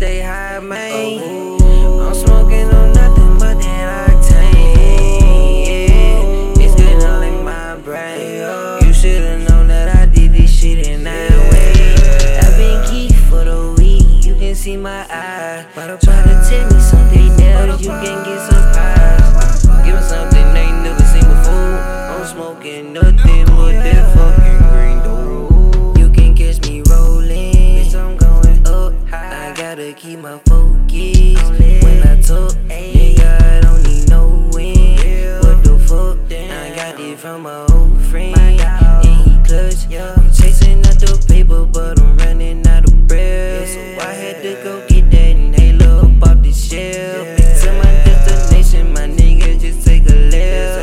stay high, man. I'm smoking on nothing but that octane. Yeah, it's getting all in my brain. You should've known that I did this shit in that way. I've been geek for the week, you can see my eye. Tryna tell me someday now you can get some pies. Give me something they never seen before. I'm smoking nothing but that fucking. Keep my focus when I talk, nigga, I don't need no wind. What the fuck, damn. I got it from my old friend, and he clutch. I'm chasing out the paper, but I'm running out of breath. So I had to go get that inhaler up off the shelf. To my destination, my niggas just take a left.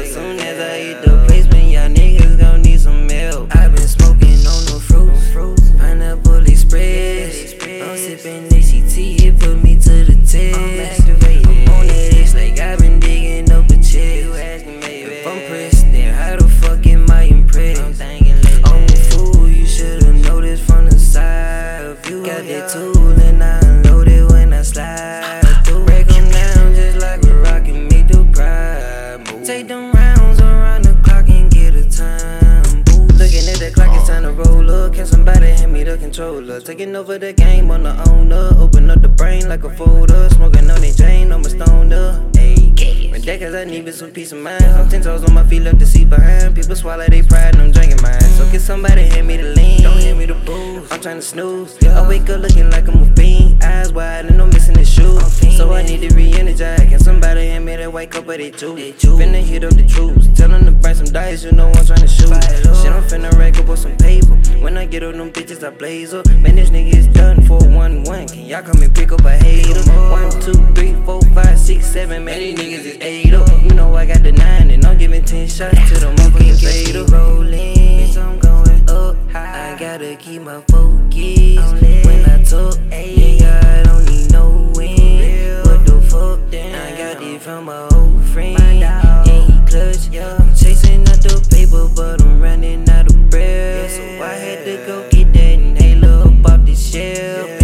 As soon as I hit the basement, y'all niggas gon' need some help. I've been smoking on the fruits, pineapple express. I'm sipping HCT, it put me to the test. I'm on that X like I've been digging up a chest. If I'm pressed, then how the fuck am I impressed? I'm a fool, you should've noticed from the side. If you got that tool and I unload it when I slide. Break them down just like a rocket, make the pride move. Take them rounds around the clock and get a time. Looking at the clock, it's time to roll up. Can somebody hand me the controller? Taking over the game on the owner. Open up the brain like a folder. Smoking on that chain, I'm a stoner. But that cause I need some peace of mind. I'm 10 toes on my feet, left to see behind. People swallow they pride and I'm drinking mine. So can somebody hand me the lean? Don't hand me the booze, I'm trying to snooze. I wake up looking like I'm a fiend. Eyes wide and I'm missing the shoe. So I need to re-energize. Can somebody hand me that white cup of they too? Finna hit up the troops. Tell them to bring some dice, you know I'm trying to shoot. Shit, I'm finna rack up on some paper. When I get on them bitches, I blaze up. Man, this nigga is done for 1-1. Can y'all come and pick up a hater? 1, 2, 3, 4, 5, 6, 7. Man, these niggas is 8 up. You know I got the 9 and I'm giving 10 shots to the motherfucking fatal. Rolling, I'm going up high. I gotta keep my focus when I talk. Nigga, I don't need no wind. What the fuck, damn. I got it from my old friend, and he clutch. I'm chasing out the paper, but I'm running out of breath. So I had to go get that inhaler up off the shelf.